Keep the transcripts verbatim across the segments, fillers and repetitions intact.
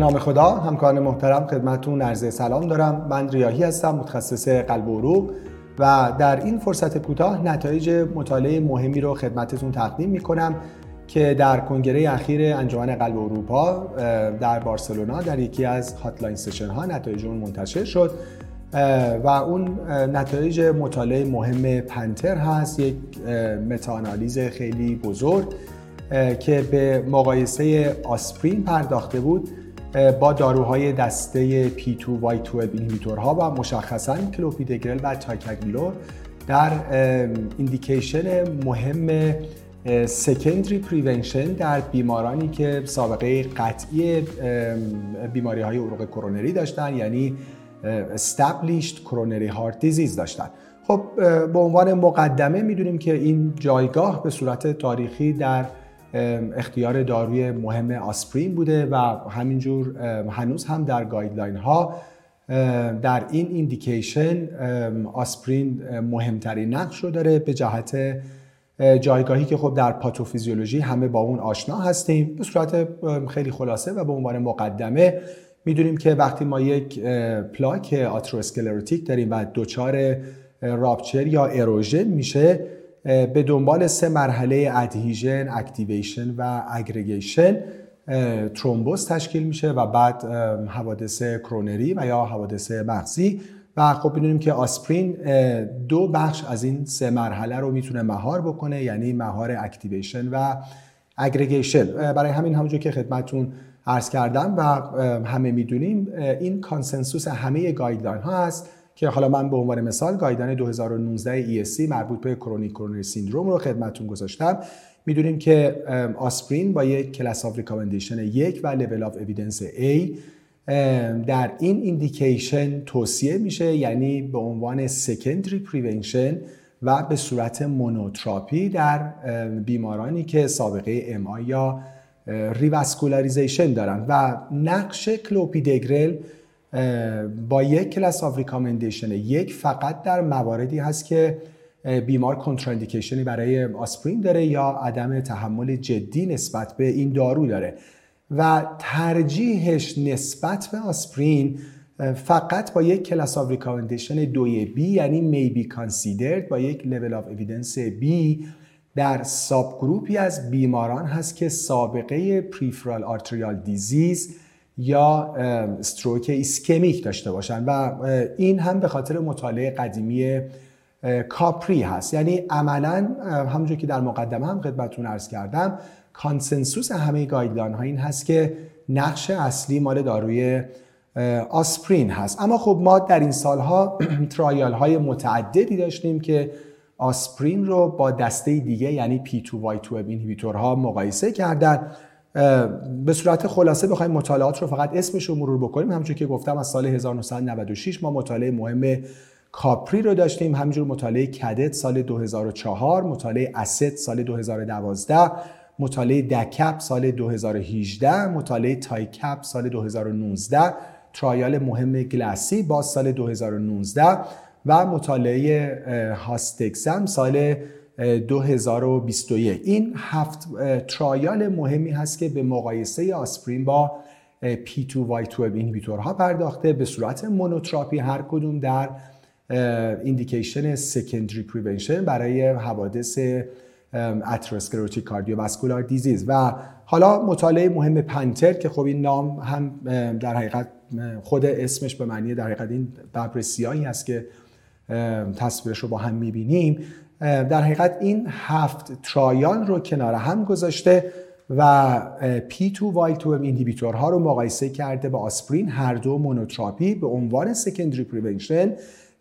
نام خدا، همکاران محترم خدمتتون عرض سلام دارم. من ریاحی هستم، متخصص قلب و عروق و در این فرصت کوتاه نتایج مطالعه مهمی رو خدمتتون تقدیم میکنم که در کنگره اخیر انجمن قلب اروپا در بارسلونا در یکی از هاتلاین سشن ها نتایج اون منتشر شد و اون نتایج مطالعه مهم پنتر هست، یک متاانالیز خیلی بزرگ که به مقایسه آسپرین پرداخته بود با داروهای دسته پی تو وای توئلو اینهیبیتورها و مشخصاً کلوپیدوگرل و تیکاگرلور در ایندیکیشن مهم سکندری پریونشن در بیمارانی که سابقه قطعی بیماری های عروق کرونری داشتن، یعنی استابلیشت کرونری هارت دیزیز داشتن. خب به عنوان مقدمه میدونیم که این جایگاه به صورت تاریخی در اختیار داروی مهم آسپرین بوده و همینجور هنوز هم در گایدلاین ها در این ایندیکیشن آسپرین مهمترین نقش رو داره به جهت جایگاهی که خب در پاتوفیزیولوژی همه با اون آشنا هستیم. به صورت خیلی خلاصه و به عنوان مقدمه میدونیم که وقتی ما یک پلاک آتروسکلروتیک داریم و دچار رابچر یا اروژن میشه، به دنبال سه مرحله ادهیژن، اکتیویشن و اگریگیشن ترومبوز تشکیل میشه و بعد حوادث کرونری و یا حوادث مغزی. و خب می‌دونیم که آسپرین دو بخش از این سه مرحله رو میتونه مهار بکنه، یعنی مهار اکتیویشن و اگریگیشن. برای همین همونجور که خدمتون عرض کردم و همه میدونیم این کانسنسوس همه گایدلاین ها هست که حالا من به عنوان مثال گایدلاین دو هزار و نوزده ای اس سی مربوط به کرونیک کرونری سیندروم رو خدمتون گذاشتم. میدونیم که آسپرین با یک کلاس آف ریکامندیشن یک و لیول آف اویدنس ای در این ایندیکیشن توصیه میشه، یعنی به عنوان سکندری پریونشن و به صورت مونوتراپی در بیمارانی که سابقه ام آی یا ریواسکولاریزیشن دارن. و نقش کلوپیدوگرل با یک کلاس آف ریکامندیشن یک فقط در مواردی هست که بیمار کنتراندیکیشنی برای آسپرین داره یا عدم تحمل جدی نسبت به این دارو داره و ترجیحش نسبت به آسپرین فقط با یک کلاس آف ریکامندیشن دوی بی، یعنی می بی کانسیدرد با یک لیول آف اویدنس بی در ساب گروپی از بیماران هست که سابقه پریفرال آرتریال دیزیز یا استروک ایسکمیک داشته باشن و این هم به خاطر مطالعه قدیمی کاپری هست. یعنی عملا همونجور که در مقدمه هم خدمتتون عرض کردم کانسنسوس همه گایدلاین ها این هست که نقش اصلی مال داروی آسپرین هست. اما خب ما در این سالها ترایال های متعددی داشتیم که آسپرین رو با دسته دیگه یعنی پی تو وای توئلو اینهیبیتور ها مقایسه کردن. به صورت خلاصه بخوایم مطالعات رو فقط اسمش رو مرور بکنیم، همونجور که گفتم از سال هزار و نهصد و نود و شش ما مطالعه مهم کاپری رو داشتیم، همینجور مطالعه کدت سال دو هزار و چهار، مطالعه اسد سال دو هزار و دوازده، مطالعه دکپ سال دو هزار و هجده، مطالعه تایکپ سال دو هزار و نوزده، ترایال مهم گلاسی باز سال دو هزار و نوزده و مطالعه هاستکسم سال دو هزار و بیست و یک. این هفت ترایال مهمی هست که به مقایسه آسپرین با پی تو وای توئلو اینهیبیتورها پرداخته به صورت مونوتراپی، هر کدوم در ایندیکیشن سکندری پریونشن برای حوادث اتروسکلروتیک کاردیوواسکولار دیزیز. و حالا مطالعه مهم پنتر که خب این نام هم در حقیقت خود اسمش به معنی در حقیقت این ببر سیاهی است که تصویرش رو با هم می‌بینیم، در حقیقت این هفت ترایال رو کنار هم گذاشته و پی تو وای توئلو اینهیبیتورها رو مقایسه کرده با آسپرین، هر دو مونوتراپی به عنوان سکندری پریونشن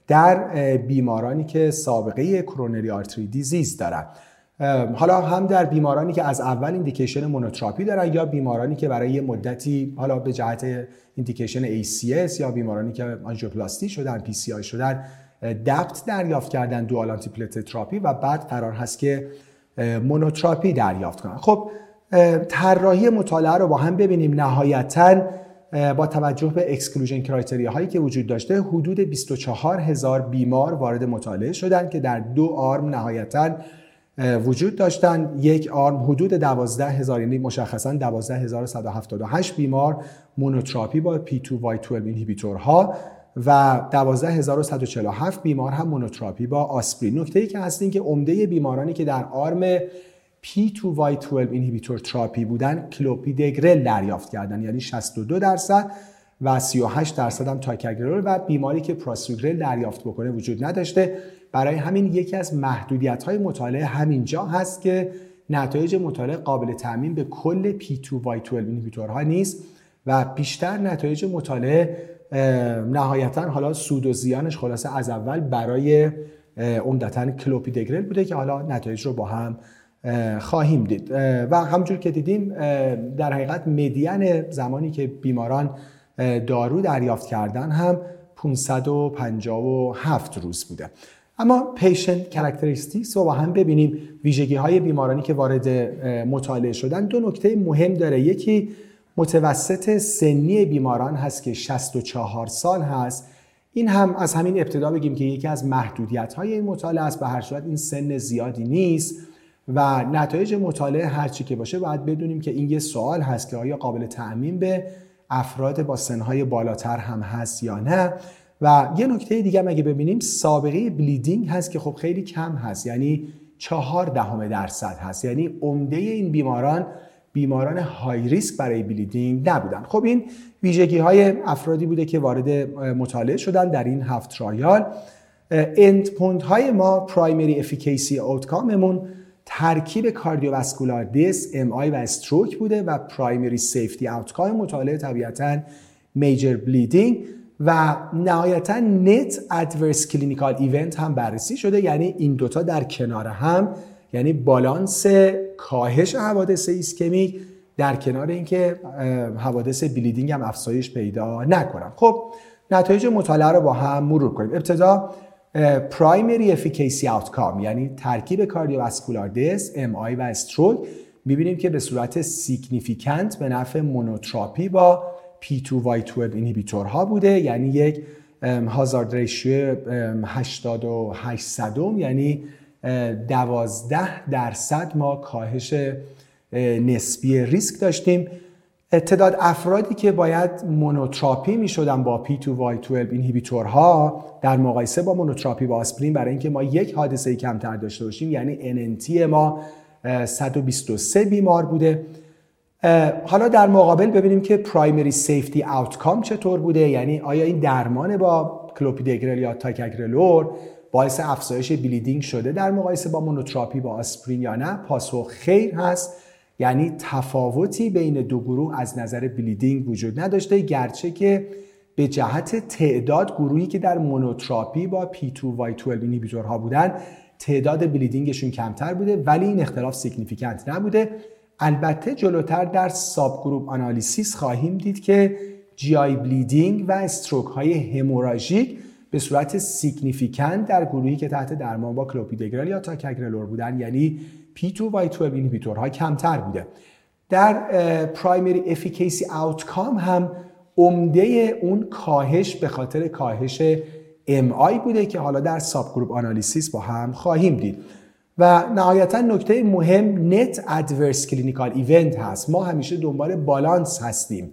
در بیمارانی که سابقه کرونری آرتری دیزیز دارن. حالا هم در بیمارانی که از اول ایندیکیشن مونوتراپی دارن یا بیمارانی که برای یه مدتی حالا به جهت ایندیکیشن ای سی اس یا بیمارانی که آنژیوپلاستی شدن، پی سی آی شدن، دپت دریافت کردن، دوال آنتی پلتت تراپی و بعد قرار هست که مونوتراپی دریافت کنن. خب طراحی مطالعه رو با هم ببینیم. نهایتاً با توجه به اکسکلوژن کرایتریا هایی که وجود داشته حدود بیست و چهار هزار بیمار وارد مطالعه شدند که در دو آرم نهایتاً وجود داشتن. یک آرم حدود دوازده هزار، یعنی مشخصاً دوازده هزار و صد و هفتاد و هشت بیمار مونوتراپی با پی تو وای توئلو اینهیبیتورها و دوازده هزار و صد و چهل و هفت بیمار هم مونوتراپی با آسپرین. نکته ای که هست این که عمده بیمارانی که در آرم پی تو وای توئلو اینهیبیتور تراپی بودن کلوپیدوگرل دریافت کردن، یعنی شصت و دو درصد و سی و هشت درصد هم تیکاگرلور، و بیماری که پراسوگرل دریافت بکنه وجود نداشته. برای همین یکی از محدودیت‌های مطالعه همینجا هست که نتایج مطالعه قابل تضمین به کل پی تو وای توئلو اینهیبیتورها نیست و بیشتر نتایج مطالعه نهایتاً حالا سود و زیانش خلاصه از اول برای عمدتاً کلوپیدوگرل بوده که حالا نتایج رو با هم خواهیم دید. و همونجور که دیدیم در حقیقت مدین زمانی که بیماران دارو دریافت کردن هم پانصد و پنجاه و هفت روز بوده. اما پیشنت کاراکتریستیکس رو با هم ببینیم، ویژگی های بیمارانی که وارد مطالعه شدن. دو نکته مهم داره، یکی متوسط سنی بیماران هست که شصت و چهار سال هست. این هم از همین ابتدا بگیم که یکی از محدودیت های این مطالعه است. به هر صورت این سن زیادی نیست و نتایج مطالعه هرچی که باشه باید بدونیم که این یه سوال هست که آیا قابل تأمین به افراد با سنهای بالاتر هم هست یا نه. و یه نکته دیگه مگه ببینیم سابقه بلیدینگ هست که خب خیلی کم هست، یعنی چهار دهم درصد هست، یعنی عمده این بیماران بیماران های ریسک برای بلیدینگ نبودن. خب این ویژگی های افرادی بوده که وارد مطالعه شدن در این هفت ترایال. اندپوینت های ما پرایمری افیکیسی آوتکاممون ترکیب کاردیوواسکولار دیس، ام آی و استروک بوده و پرایمری سیفتی آوتکام مطالعه طبیعتاً میجر بلیدینگ و نهایتاً نت ادورس کلینیکال ایونت هم بررسی شده، یعنی این دوتا در کنار هم، یعنی بالانس کاهش حوادث ایسکمیک در کنار اینکه حوادث بلیدینگ هم افزایش پیدا نکنن. خب نتایج مطالعه رو با هم مرور کنیم. ابتدا پرایمری افیکیسی آوتکام، یعنی ترکیب کاردیوواسکولار دس، ام آی و استروک، می‌بینیم که به صورت سیگنیفیکانت به نفع مونوتراپی با پی تو وای توئلو اینهیبیتورها بوده، یعنی یک هازارد ریشیو هشتاد و هشت صدم، یعنی دوازده درصد ما کاهش نسبی ریسک داشتیم. تعداد افرادی که باید مونوتراپی میشدن با پی تو وای توئلو اینهیبیتورها در مقایسه با مونوتراپی با آسپرین، برای اینکه ما یک حادثه کمتر داشته باشیم، یعنی ان ان تی ما صد و بیست و سه بیمار بوده. حالا در مقابل ببینیم که پرایمری سیفتی آوتکام چطور بوده، یعنی آیا این درمان با کلوپیدوگرل یا تیکاگرلور باعث افزایش بلیدینگ شده در مقایسه با مونوتراپی با آسپرین یا نه. پاسخ خیر هست، یعنی تفاوتی بین دو گروه از نظر بلیدینگ وجود نداشته، گرچه که به جهت تعداد گروهی که در مونوتراپی با پی تو وای توئلو اینهیبیتورها بودن تعداد بلیدینگشون کمتر بوده، ولی این اختلاف سیگنیفیکانت نبوده. البته جلوتر در ساب گروپ آنالیسیس خواهیم دید که جی آی بلیدینگ و استروک های هموراژیک به صورت سیگنیفیکانت در گروهی که تحت درمان با کلوپیدوگرل یا تیکاگرلور بودن، یعنی پی تو وای توئلو اینهیبیتورها کمتر بوده. در پرایمری افیکیسی آوتکام هم عمده اون کاهش به خاطر کاهش ام آی بوده که حالا در ساب گروپ آنالیسیس با هم خواهیم دید. و نهایتا نکته مهم نت ادورس کلینیکال ایونت هست. ما همیشه دنبال بالانس هستیم.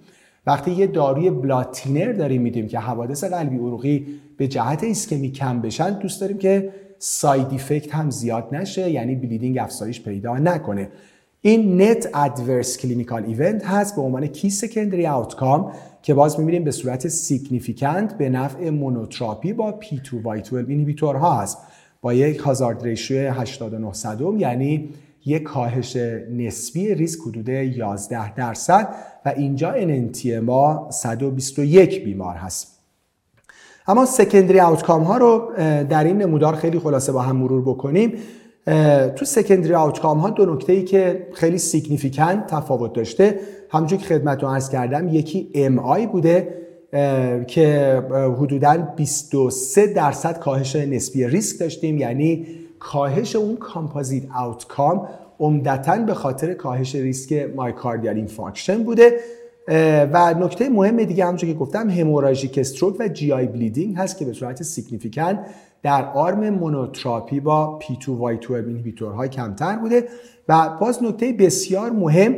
وقتی یه داروی بلاتینر داریم میدیم که حوادث قلبی عروقی به جهت ایسکمی کم بشن، دوست داریم که ساید افکت هم زیاد نشه، یعنی بلیدینگ افزایش پیدا نکنه. این نت ادورس کلینیکال ایونت هست به عنوان کی سکندری آوتکام که باز می‌بینیم به صورت سیگنیفیکانت به نفع مونوتراپی با پی تو وای توئلو اینهیبیتورها هست، با یک هازارد ریشیو هشتاد و نه صدم، یعنی یک کاهش نسبی ریسک حدود یازده درصد و اینجا ان ان تی ما صد و بیست و یک بیمار هست. اما سکندری آوتکام ها رو در این نمودار خیلی خلاصه با هم مرور بکنیم. تو سکندری آوتکام ها دو نکته ای که خیلی سیگنیفیکانت تفاوت داشته، همونجوری که خدمتتون عرض کردم، یکی ام آی بوده که حدوداً بیست و سه درصد کاهش نسبی ریسک داشتیم، یعنی کاهش اون کامپوزیت آوتکام عمدتاً به خاطر کاهش ریسک مایوکاردیال اینفارکشن بوده. و نکته مهم دیگه همونجوری که گفتم هموراژیک استروک و جی آی بلیدینگ هست که به صورت سیگنیفیکانت در آرم مونوتراپی با پی تو وای توئلو اینهیبیتورهای کمتر بوده. و باز نکته بسیار مهم،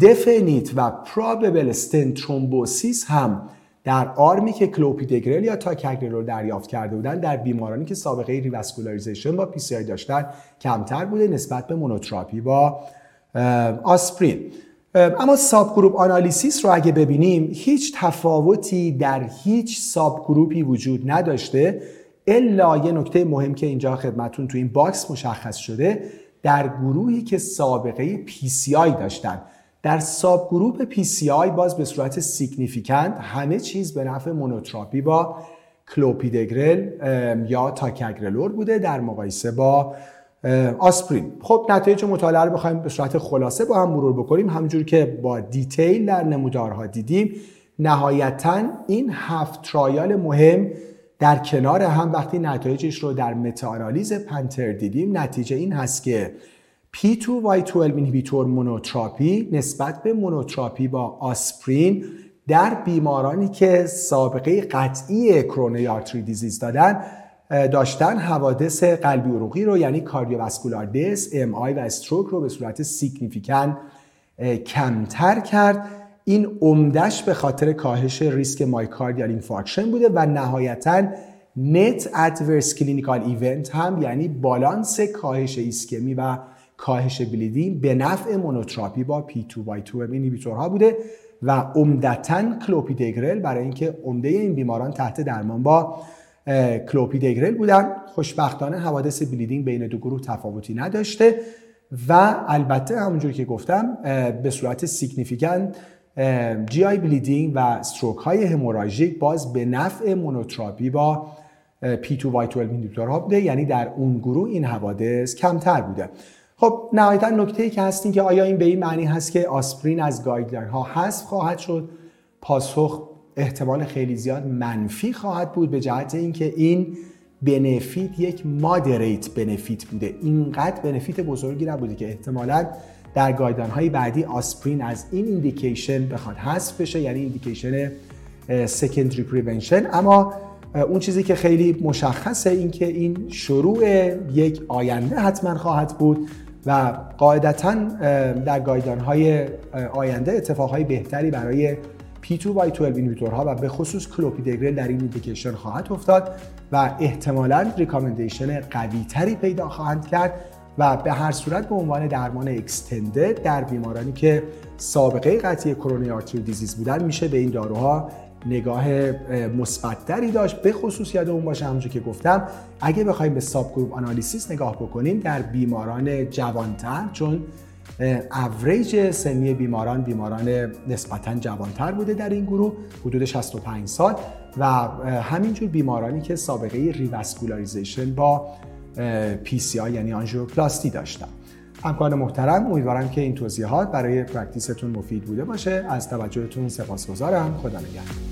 دفینیت و پراببل استنت ترومبوسیس هم در آرمی که کلوپیدوگرل یا تیکاگرلور دریافت کرده بودن در بیمارانی که سابقه ریواسکولاریزیشن با پی سی آی داشتن کمتر بوده نسبت به مونوتراپی با آسپرین. اما ساب گروپ آنالیسیس رو اگه ببینیم هیچ تفاوتی در هیچ ساب گروپی وجود نداشته، الا یه نکته مهم که اینجا خدمتون تو این باکس مشخص شده، در گروهی که سابقه پی سی آی داشتن در ساب گروپ پی سی آی باز به صورت سیگنیفیکانت همه چیز به نفع مونوتراپی با کلوپیدوگرل یا تیکاگرلور بوده در مقایسه با آسپرین. خب نتایج مطالعه رو بخوایم به صورت خلاصه با هم مرور بکنیم، همونجور که با دیتیل در نمودارها دیدیم نهایتاً این هفت ترایال مهم در کنار هم وقتی نتایجش رو در متاآنالیز پنتر دیدیم، نتیجه این هست که پی تو وای توئلو اینهیبیتور مونوتراپی نسبت به مونوتراپی با آسپرین در بیمارانی که سابقه قطعی کرونری آرتری دیزیز دادن داشتن حوادث قلبی عروقی رو یعنی کاردیوواسکولار دث، ام آی و استروک رو به صورت سیگنیفیکانت کمتر کرد. این عمدش به خاطر کاهش ریسک مایوکاردیال اینفارکشن بوده و نهایتاً نت ادورس کلینیکال ایونت هم یعنی بالانس کاهش ایسکمی و کاهش بلیدین به نفع مونوتراپی با پی تو وای توئلو اینهیبیتورها بوده و عمدتاً کلوپیدوگرل برای اینکه عمده این بیماران تحت درمان با کلوپیدوگرل بودن. خوشبختانه حوادث بلیدینگ بین دو گروه تفاوتی نداشته و البته همونجور که گفتم به صورت سیگنیفیکانت جی آی بلیدینگ و استروک های هموراژیک باز به نفع مونوتراپی با پی تو وای توئلو اینهیبیتورها بوده، یعنی در اون گروه این حوادث کمتر بوده. خب نهایتا نکته‌ای که هست این که آیا این به این معنی هست که آسپرین از گایدلاین ها حذف خواهد شد؟ پاسخ احتمال خیلی زیاد منفی خواهد بود به جهت اینکه این بنفیت یک مادریت بنفیت بوده، اینقدر بنفیت بزرگی نبوده که احتمالاً در گایدلاین های بعدی آسپرین از این ایندیکیشن بخواد حذف بشه، یعنی ایندیکیشن سکندری پریونشن. اما اون چیزی که خیلی مشخصه این که این شروع یک آینده حتما خواهد بود و قاعدتاً در گایدلاین های آینده اتفاقهای بهتری برای پی تو وای توئلو اینهیبیتورها و به خصوص کلوپیدوگرل در این ایندیکیشن خواهد افتاد و احتمالاً ریکامندیشن قوی تری پیدا خواهند کرد و به هر صورت به عنوان درمان اکستندد در بیمارانی که سابقه قطعی کرونری آرتری دیزیز بودن میشه به این داروها نگاه مثبت‌تری داشت. به خصوص یادمون باشه همونجوری که گفتم اگه بخوایم به ساب گروپ آنالیسیس نگاه بکنیم در بیماران جوانتر، چون اوریج سنی بیماران بیماران نسبتاً جوانتر بوده در این گروه، حدود شصت و پنج سال و همینجور بیمارانی که سابقه ریواسکولاریزیشن با پی سی آی یعنی آنژیوپلاستی داشتن. همکاران محترم، امیدوارم که این توضیحات برای پرکتیستون مفید بوده باشه. از توجهتون سپاسگزارم. خدا نگهدار.